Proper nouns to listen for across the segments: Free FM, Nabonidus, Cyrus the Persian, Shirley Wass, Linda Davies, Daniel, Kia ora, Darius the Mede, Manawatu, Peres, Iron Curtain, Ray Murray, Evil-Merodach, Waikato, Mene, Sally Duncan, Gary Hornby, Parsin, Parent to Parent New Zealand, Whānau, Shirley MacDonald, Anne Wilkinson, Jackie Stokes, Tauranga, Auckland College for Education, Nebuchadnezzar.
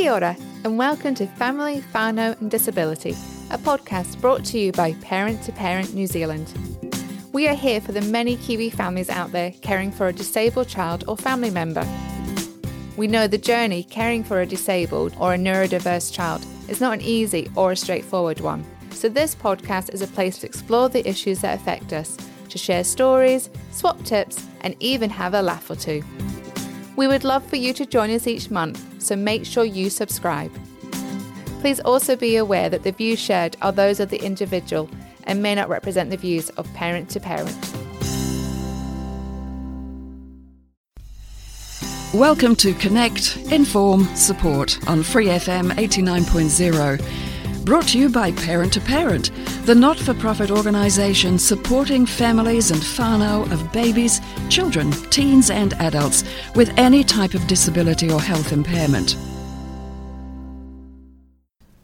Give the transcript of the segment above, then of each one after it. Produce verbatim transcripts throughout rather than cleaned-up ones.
Kia ora and welcome to Family, Whānau and Disability, a podcast brought to you by Parent to Parent New Zealand. We are here for the many Kiwi families out there caring for a disabled child or family member. We know the journey caring for a disabled or a neurodiverse child is not an easy or a straightforward one, so this podcast is a place to explore the issues that affect us, to share stories, swap tips and even have a laugh or two. We would love for you to join us each month, so make sure you subscribe. Please also be aware that the views shared are those of the individual and may not represent the views of Parent to Parent. Welcome to Connect, Inform, Support on Free F M eighty-nine point zero. Brought to you by Parent to Parent, the not-for-profit organisation supporting families and whānau of babies, children, teens and adults with any type of disability or health impairment.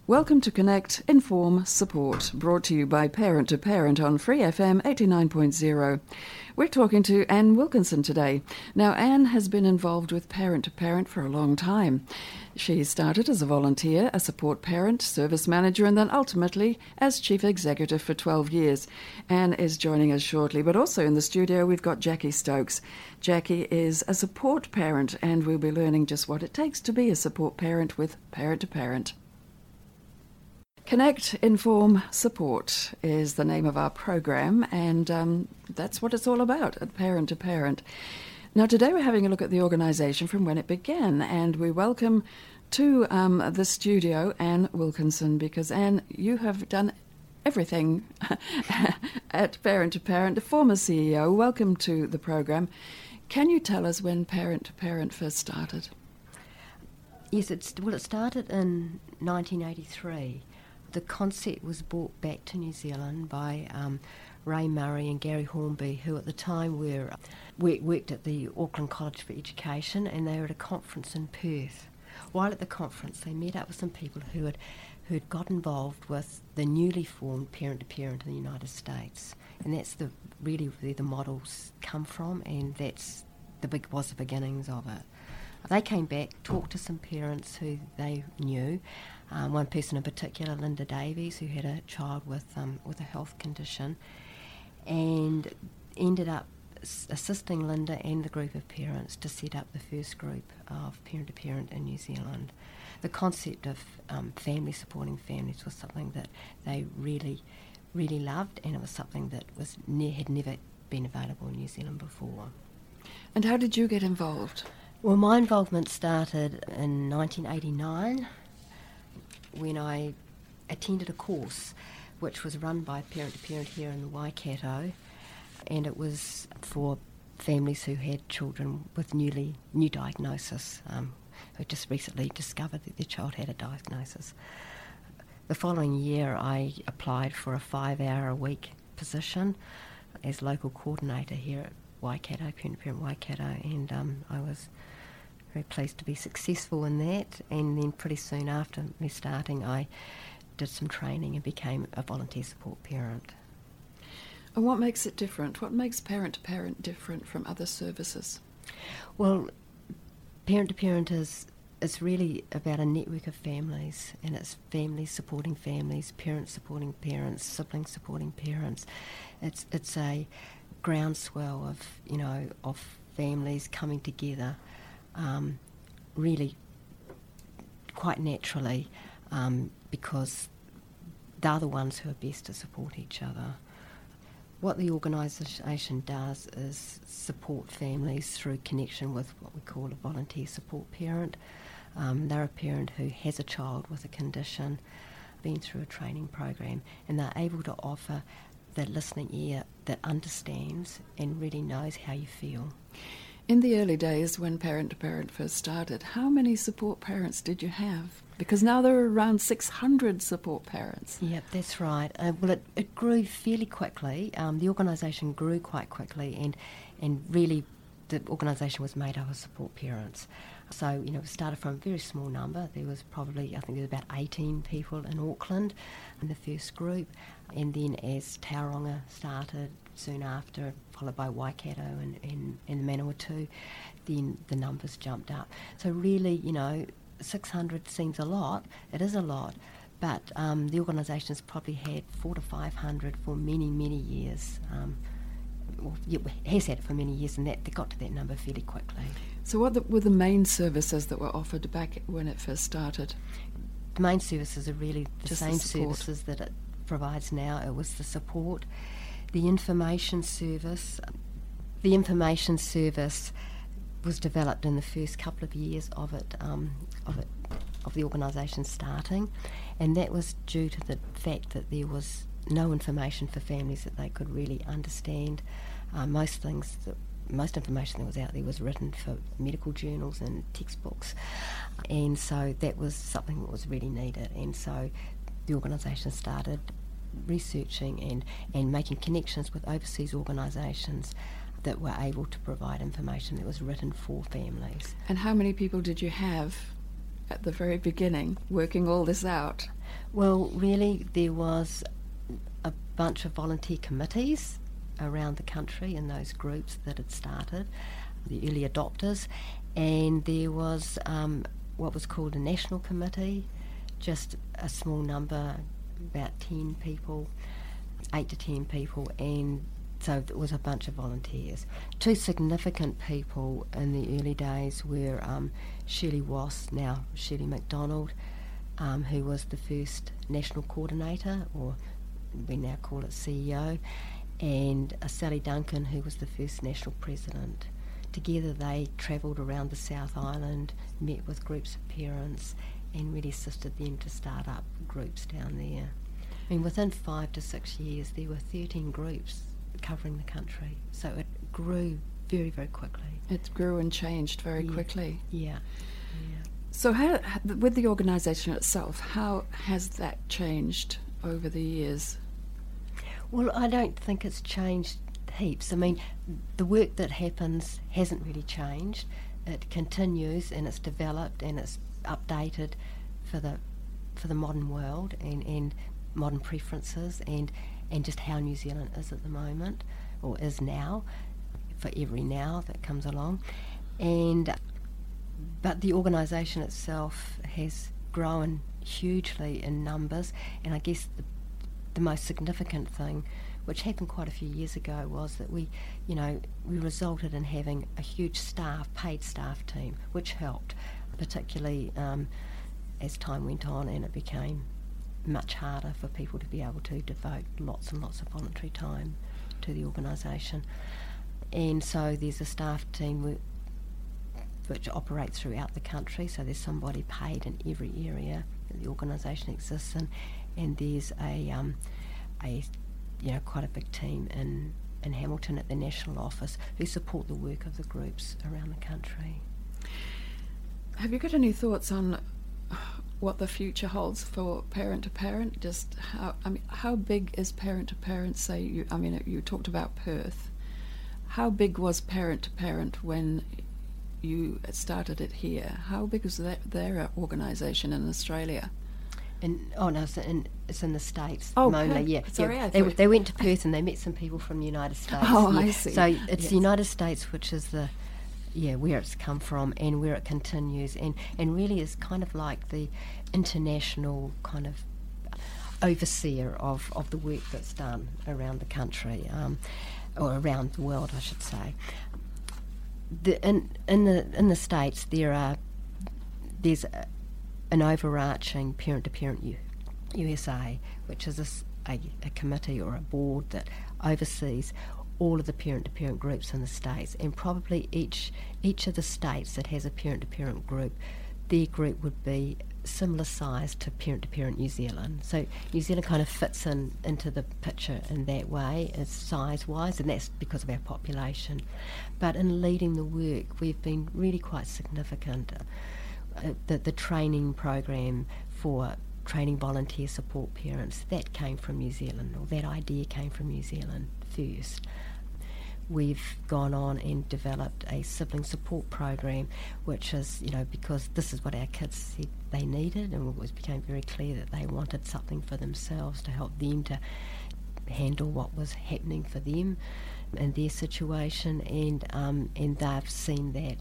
Welcome to Connect, Inform, Support, brought to you by Parent to Parent on Free F M eighty-nine point zero. We're talking to Anne Wilkinson today. Now, Anne has been involved with Parent to Parent for a long time. She started as a volunteer, a support parent, service manager, and then ultimately as chief executive for twelve years. Anne is joining us shortly, but also in the studio we've got Jackie Stokes. Jackie is a support parent, and we'll be learning just what it takes to be a support parent with Parent to Parent. Connect, Inform, Support is the name of our program, and um, that's what it's all about at Parent to Parent. Now, today we're having a look at the organisation from when it began, and we welcome to um, the studio Anne Wilkinson, because, Anne, you have done everything at Parent to Parent, a former C E O. Welcome to the program. Can you tell us when Parent to Parent first started? Yes, it's, well, it started in nineteen eighty-three. The concept was brought back to New Zealand by um, Ray Murray and Gary Hornby, who at the time were worked at the Auckland College for Education, and they were at a conference in Perth. While at the conference, they met up with some people who had who had got involved with the newly formed Parent to Parent in the United States, and that's the really where the models come from, and that's the big was the beginnings of it. They came back, talked to some parents who they knew. Um, one person in particular, Linda Davies, who had a child with um, with a health condition, and ended up s- assisting Linda and the group of parents to set up the first group of Parent to Parent in New Zealand. The concept of um, family supporting families was something that they really, really loved, and it was something that was ne- had never been available in New Zealand before. And how did you get involved? Well, my involvement started in nineteen eighty-nine. When I attended a course which was run by Parent to Parent here in the Waikato, and it was for families who had children with newly new diagnosis, um, who just recently discovered that their child had a diagnosis. The following year I applied for a five hour a week position as local coordinator here at Waikato, Parent to Parent Waikato, and um, I was very pleased to be successful in that, and then pretty soon after me starting I did some training and became a volunteer support parent. And what makes it different? What makes Parent to Parent different from other services? Well, Parent to Parent is it's really about a network of families, and it's families supporting families, parents supporting parents, siblings supporting parents. It's it's a groundswell of, you know, of families coming together. Um, really quite naturally um, because they're the ones who are best to support each other. What the organisation does is support families through connection with what we call a volunteer support parent. Um, they're a parent who has a child with a condition, been through a training program, and they're able to offer the listening ear that understands and really knows how you feel. In the early days when Parent to Parent first started, how many support parents did you have? Because now there are around six hundred support parents. Yep, that's right. Uh, well, it, it grew fairly quickly. Um, the organisation grew quite quickly, and and really the organisation was made up of support parents. So, you know, it started from a very small number. There was probably, I think there were about eighteen people in Auckland in the first group, and then as Tauranga started, soon after, followed by Waikato and, and, and Manawatu, then the numbers jumped up. So really, you know, six hundred seems a lot. It is a lot. But um, the organisation's probably had four to five hundred for many, many years. Um, well, yeah, has had it for many years, and that they got to that number fairly quickly. So what the, were the main services that were offered back when it first started? The main services are really the Just same the services that it provides now. It was the support, the information service. The information service was developed in the first couple of years of it, um, of it, of the organisation starting, and that was due to the fact that there was no information for families that they could really understand. Uh, most things, that, most information that was out there was written for medical journals and textbooks, and so that was something that was really needed. And so the organisation started researching and, and making connections with overseas organisations that were able to provide information that was written for families. And how many people did you have at the very beginning working all this out? Well, really there was a bunch of volunteer committees around the country in those groups that had started, the early adopters, and there was um, what was called a national committee, just a small number, about ten people, eight to ten people, and so it was a bunch of volunteers. Two significant people in the early days were um, Shirley Wass, now Shirley MacDonald, um, who was the first national coordinator, or we now call it C E O, and uh, Sally Duncan, who was the first national president. Together they travelled around the South Island, met with groups of parents, and really assisted them to start up groups down there. I mean, within five to six years, there were thirteen groups covering the country, so it grew very, very quickly. It grew and changed very yeah. quickly. Yeah. yeah. So, how, with the organisation itself, how has that changed over the years? Well, I don't think it's changed heaps. I mean, the work that happens hasn't really changed. It continues and it's developed and it's updated for the for the modern world and, and modern preferences and and just how New Zealand is at the moment, or is now, for every now that comes along. And but the organisation itself has grown hugely in numbers, and I guess the, the most significant thing, which happened quite a few years ago, was that we, you know, we resulted in having a huge staff, paid staff team, which helped, particularly um, as time went on and it became much harder for people to be able to devote lots and lots of voluntary time to the organisation. And so there's a staff team which operates throughout the country, so there's somebody paid in every area that the organisation exists in, and there's a, um, a you know, quite a big team in, in Hamilton at the national office who support the work of the groups around the country. Have you got any thoughts on what the future holds for Parent to Parent? Just how, I mean, how big is Parent to Parent? Say, you, I mean, you talked about Perth. How big was Parent to Parent when you started it here? How big is that, their organisation in Australia? In, oh no, it's in, it's in the States. Oh, mainly, yeah. Sorry, yeah. They, they went to Perth and they met some people from the United States. Oh, yeah. I see. So it's yes. the United States, which is the Yeah, where it's come from and where it continues, and, and really is kind of like the international kind of overseer of, of the work that's done around the country, um, or around the world, I should say. The, in in the in the States, there are there's a, an overarching Parent to Parent U S A, which is a, a, a committee or a board that oversees all of the parent-to-parent groups in the States, and probably each each of the states that has a parent-to-parent group, their group would be similar size to Parent-to-Parent New Zealand. So New Zealand kind of fits in into the picture in that way, as size-wise, and that's because of our population. But in leading the work, we've been really quite significant. Uh, the, the training program for training volunteer support parents, that came from New Zealand, or that idea came from New Zealand first. We've gone on and developed a sibling support program, which is, you know, because this is what our kids said they needed, and it became very clear that they wanted something for themselves to help them to handle what was happening for them in their situation, and um, and they've seen that,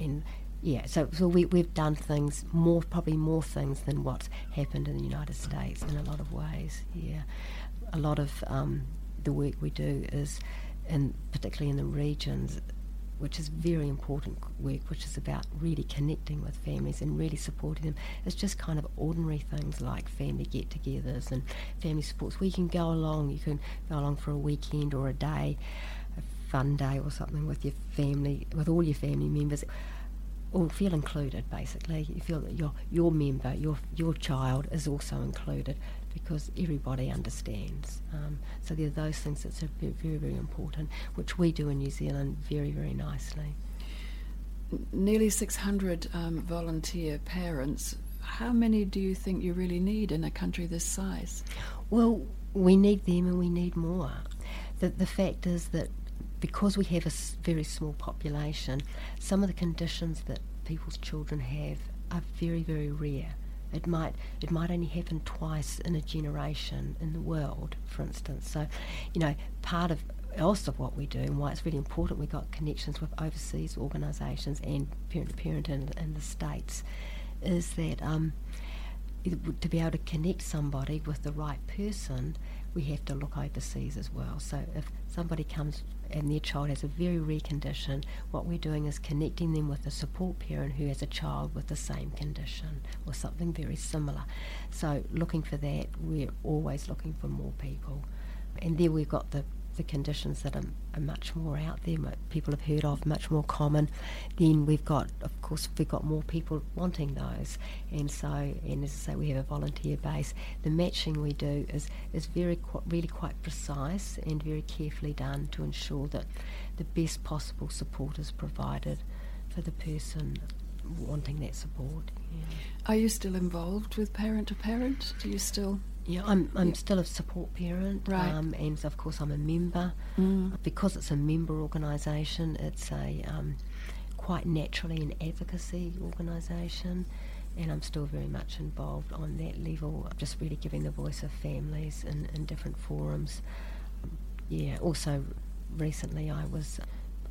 and Yeah, so, so we, we've done things, more probably more things than what's happened in the United States in a lot of ways, yeah. A lot of um, the work we do is, in, particularly in the regions, which is very important work, which is about really connecting with families and really supporting them. It's just kind of ordinary things like family get-togethers and family supports. Where you can go along, you can go along for a weekend or a day, a fun day or something with your family, with all your family members. Or feel included, basically. You feel that your your member, your your child is also included because everybody understands. Um, so there are those things that's very, very important, which we do in New Zealand very, very nicely. Nearly six hundred um, volunteer parents. How many do you think you really need in a country this size? Well, we need them and we need more. The, the fact is that because we have a very small population, some of the conditions that people's children have are very, very rare. It might it might only happen twice in a generation in the world, for instance. So, you know, part of else of what we do and why it's really important we've got connections with overseas organisations and parent-to-parent in, in the States is that um, to be able to connect somebody with the right person, we have to look overseas as well. So if somebody comes and their child has a very rare condition, what we're doing is connecting them with a support parent who has a child with the same condition or something very similar. So looking for that, we're always looking for more people. And there we've got the, the conditions that are, are much more out there, people have heard of, much more common. Then we've got, of course, we've got more people wanting those. And so, and as I say, we have a volunteer base. The matching we do is, is very, qu- really quite precise and very carefully done to ensure that the best possible support is provided for the person wanting that support. Yeah. Are you still involved with Parent to Parent? Do you still... Yeah, I'm I'm yeah. still a support parent, right. um, and of course I'm a member. Mm. Because it's a member organisation, it's a um, quite naturally an advocacy organisation, and I'm still very much involved on that level, just really giving the voice of families in, in different forums. Yeah, also recently I was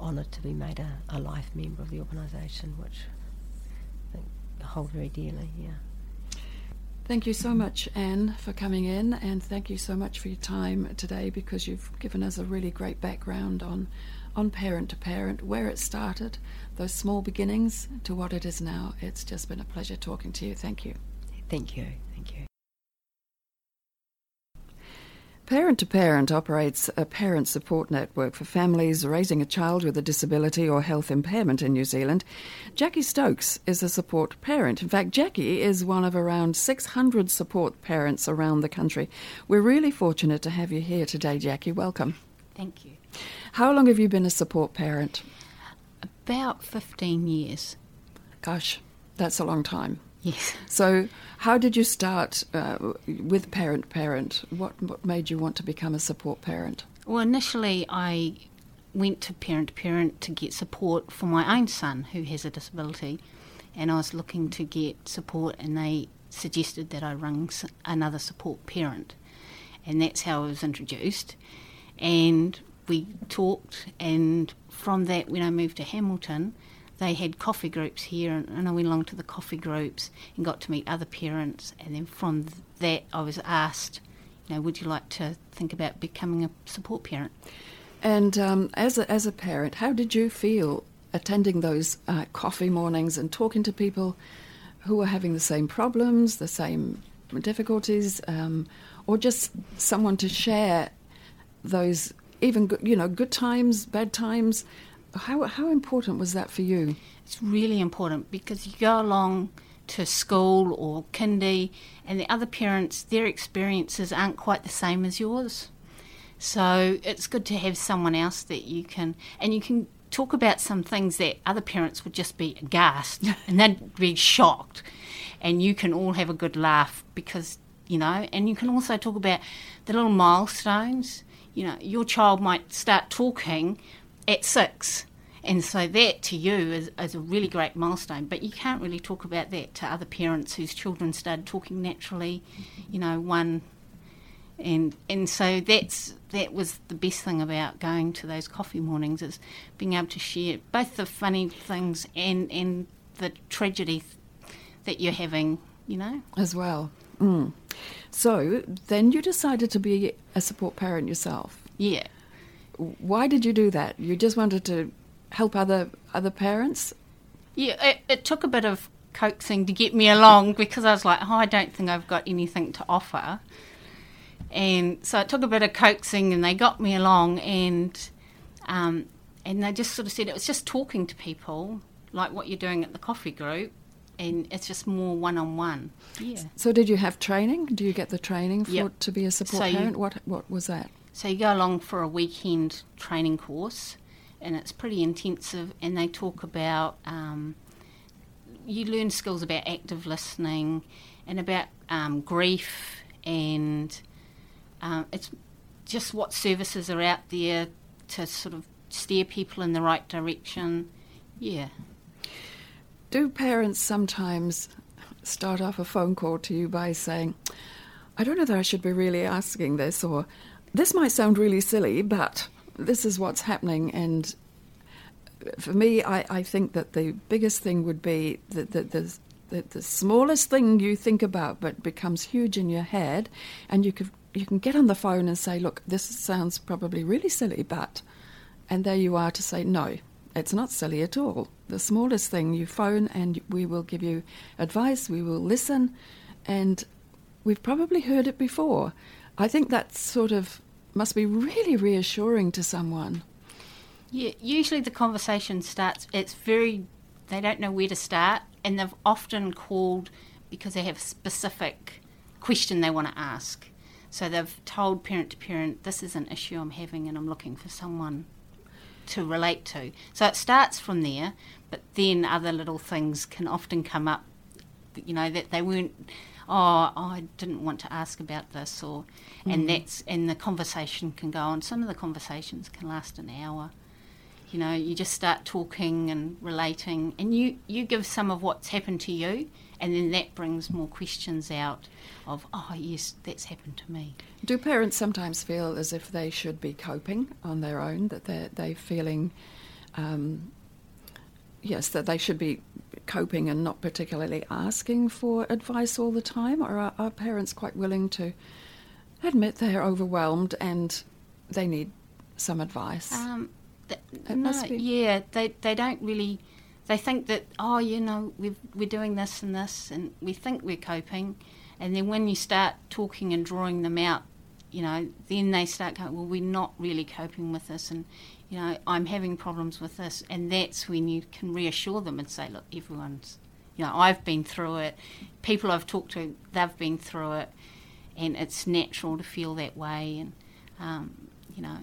honoured to be made a, a life member of the organisation, which I think I hold very dearly, yeah. Thank you so much, Anne, for coming in, and thank you so much for your time today, because you've given us a really great background on on Parent to Parent, where it started, those small beginnings, to what it is now. It's just been a pleasure talking to you. Thank you. Thank you. Thank you. Parent to Parent operates a parent support network for families raising a child with a disability or health impairment in New Zealand. Jackie Stokes is a support parent. In fact, Jackie is one of around six hundred support parents around the country. We're really fortunate to have you here today, Jackie. Welcome. Thank you. How long have you been a support parent? About fifteen years. Gosh, that's a long time. Yes. So how did you start uh, with Parent Parent? What, what made you want to become a support parent? Well, initially I went to Parent to Parent to get support for my own son who has a disability, and I was looking to get support, and they suggested that I ring another support parent, and that's how I was introduced, and we talked, and from that, when I moved to Hamilton, they had coffee groups here, and, and I went along to the coffee groups and got to meet other parents, and then from that I was asked, you know, would you like to think about becoming a support parent? And um, as a, as a parent, how did you feel attending those uh, coffee mornings and talking to people who were having the same problems, the same difficulties, um, or just someone to share those, even, you know, good times, bad times? How how important was that for you? It's really important, because you go along to school or kindy, and the other parents, their experiences aren't quite the same as yours. So it's good to have someone else that you can, and you can talk about some things that other parents would just be aghast and they'd be shocked, and you can all have a good laugh, because, you know, and you can also talk about the little milestones. You know, your child might start talking at six, and so that to you is, is a really great milestone, but you can't really talk about that to other parents whose children started talking naturally, you know, one, and and so that's that was the best thing about going to those coffee mornings, is being able to share both the funny things and, and the tragedy that you're having, you know. As well. Mm. So then you decided to be a support parent yourself. Yeah. Why did you do that? You just wanted to help other other parents? Yeah, it, it took a bit of coaxing to get me along because I was like, oh, I don't think I've got anything to offer. And so it took a bit of coaxing and they got me along, and um, and they just sort of said it was just talking to people, like what you're doing at the coffee group, and it's just more one-on-one. Yeah. So did you have training? Do you get the training for yep. to be a support so parent? You, what what was that? So you go along for a weekend training course, and it's pretty intensive, and they talk about, um, you learn skills about active listening and about um, grief, and um, it's just what services are out there to sort of steer people in the right direction. Yeah. Do parents sometimes start off a phone call to you by saying, I don't know that I should be really asking this, or this might sound really silly, but this is what's happening? And for me, I, I think that the biggest thing would be that the, the, the, the smallest thing you think about but becomes huge in your head, and you could, you can get on the phone and say, look, this sounds probably really silly, but... And there you are to say, no, it's not silly at all. The smallest thing, you phone and we will give you advice, we will listen, and we've probably heard it before. I think that sort of must be really reassuring to someone. Yeah, usually the conversation starts, it's very, they don't know where to start, and they've often called because they have a specific question they want to ask. So they've told parent to parent, this is an issue I'm having and I'm looking for someone to relate to. So it starts from there, but then other little things can often come up, you know, that they weren't, oh, oh I didn't want to ask about this, or mm. and that's, and the conversation can go on. Some of the conversations can last an hour. You know, you just start talking and relating, and you, you give some of what's happened to you, and then that brings more questions out of, oh, yes, that's happened to me. Do parents sometimes feel as if they should be coping on their own, that they're, they're feeling, um, yes, that they should be coping and not particularly asking for advice all the time? Or are, are parents quite willing to admit they're overwhelmed and they need some advice? Um That, it no, must be. Yeah, they they don't really, they think that, oh, you know, we've, we're doing this and this, and we think we're coping, and then when you start talking and drawing them out, you know, then they start going, well, we're not really coping with this, and, you know, I'm having problems with this, and that's when you can reassure them and say, look, everyone's, you know, I've been through it, people I've talked to, they've been through it, and it's natural to feel that way, and, um, you know...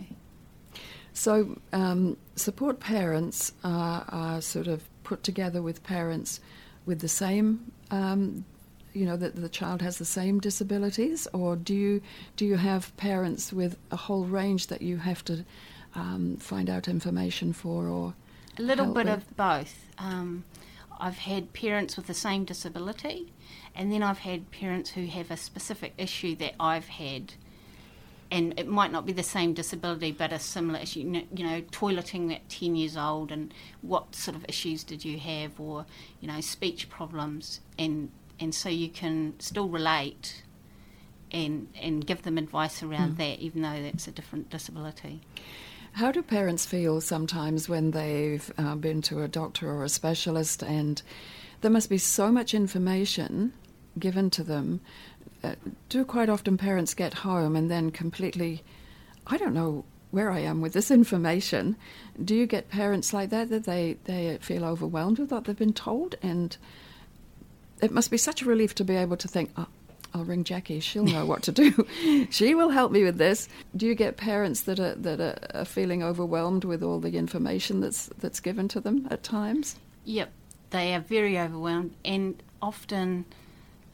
So um, support parents are, are sort of put together with parents with the same, um, you know, that the child has the same disabilities, or do you do you have parents with a whole range that you have to um, find out information for, or a little bit with? Of both? Um, I've had parents with the same disability, and then I've had parents who have a specific issue that I've had. And it might not be the same disability, but a similar issue, you know, toileting at ten years old, and what sort of issues did you have, or, you know, speech problems. And and so you can still relate and, and give them advice around mm. that, even though that's a different disability. How do parents feel sometimes when they've uh, been to a doctor or a specialist, and there must be so much information given to them? Uh, do quite often parents get home and then completely, I don't know where I am with this information. Do you get parents like that, that they, they feel overwhelmed with what they've been told? And it must be such a relief to be able to think, oh, I'll ring Jackie, she'll know what to do. She will help me with this. Do you get parents that are that are, are feeling overwhelmed with all the information that's that's given to them at times? Yep, they are very overwhelmed, and often...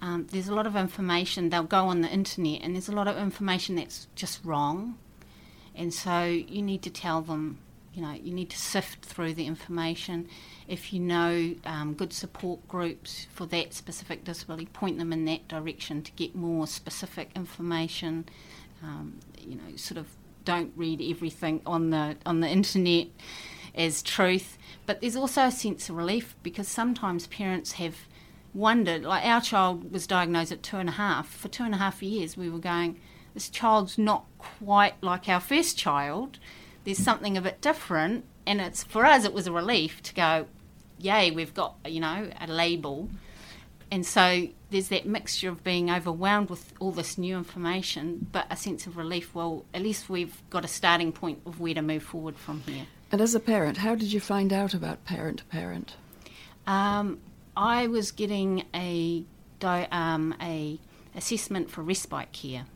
Um, there's a lot of information, they'll go on the internet, and there's a lot of information that's just wrong, and so you need to tell them, you know, you need to sift through the information. If you know um, good support groups for that specific disability, point them in that direction to get more specific information. Um, you know, sort of don't read everything on the on the internet, as truth. But there's also a sense of relief, because sometimes parents have wondered, like our child was diagnosed at two and a half. For two and a half years we were going, this child's not quite like our first child. There's something a bit different, and it's for us it was a relief to go, yay, we've got, you know, a label. And so there's that mixture of being overwhelmed with all this new information, but a sense of relief, well, at least we've got a starting point of where to move forward from here. And as a parent, how did you find out about Parent to Parent? Um, I was getting a um, a assessment for respite care,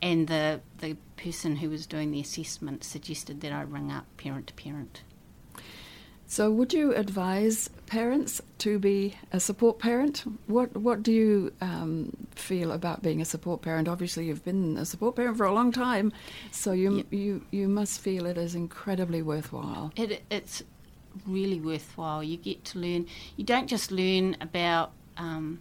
and the the person who was doing the assessment suggested that I ring up Parent to Parent. So would you advise parents to be a support parent? What what do you um, feel about being a support parent? Obviously, you've been a support parent for a long time, so you yep. you, you must feel it is incredibly worthwhile. It, it's really worthwhile. You get to learn. You don't just learn about um,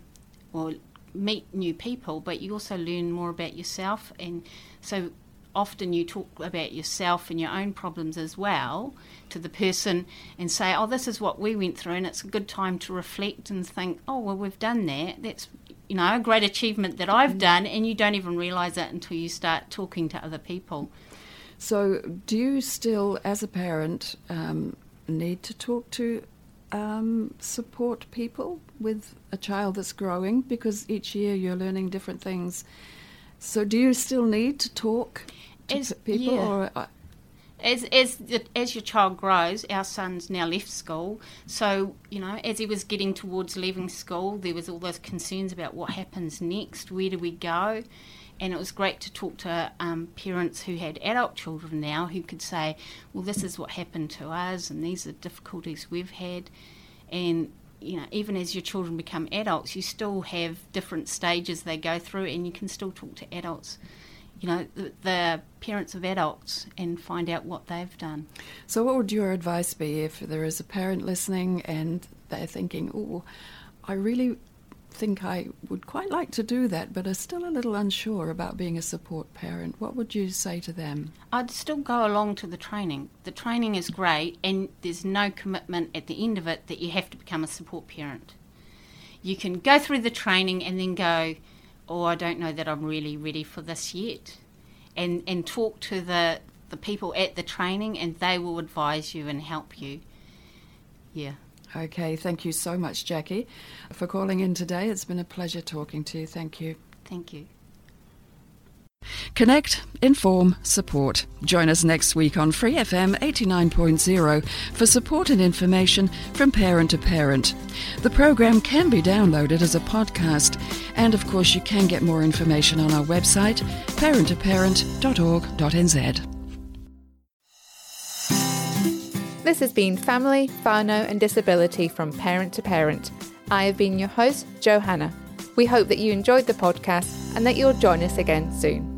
or meet new people, but you also learn more about yourself. And so often you talk about yourself and your own problems as well to the person and say, oh, this is what we went through, and it's a good time to reflect and think, oh, well, we've done that. That's, you know, a great achievement that I've done, and you don't even realise it until you start talking to other people. So do you still, as a parent, um, need to talk to um, support people with a child that's growing? Because each year you're learning different things. So do you still need to talk to as, people? Yeah. Or, uh, as as the, as your child grows, our son's now left school. So, you know, as he was getting towards leaving school, there was all those concerns about what happens next, where do we go? And it was great to talk to um, parents who had adult children now who could say, well, this is what happened to us and these are the difficulties we've had. And you know, even as your children become adults, you still have different stages they go through, and you can still talk to adults, you know, the, the parents of adults, and find out what they've done. So what would your advice be if there is a parent listening and they're thinking, oh, I really think I would quite like to do that, but are still a little unsure about being a support parent? What would you say to them? I'd still go along to the training. The training is great, and there's no commitment at the end of it that you have to become a support parent. You can go through the training and then go, oh, I don't know that I'm really ready for this yet, and and talk to the the people at the training, and they will advise you and help you. Yeah. Okay, thank you so much, Jackie, for calling in today. It's been a pleasure talking to you. Thank you. Thank you. Connect, inform, support. Join us next week on Free F M eighty-nine point zero for support and information from Parent to Parent. The program can be downloaded as a podcast, and of course you can get more information on our website, parent to parent dot org dot n z. This has been Family, Whānau and Disability from Parent to Parent. I have been your host, Johanna. We hope that you enjoyed the podcast and that you'll join us again soon.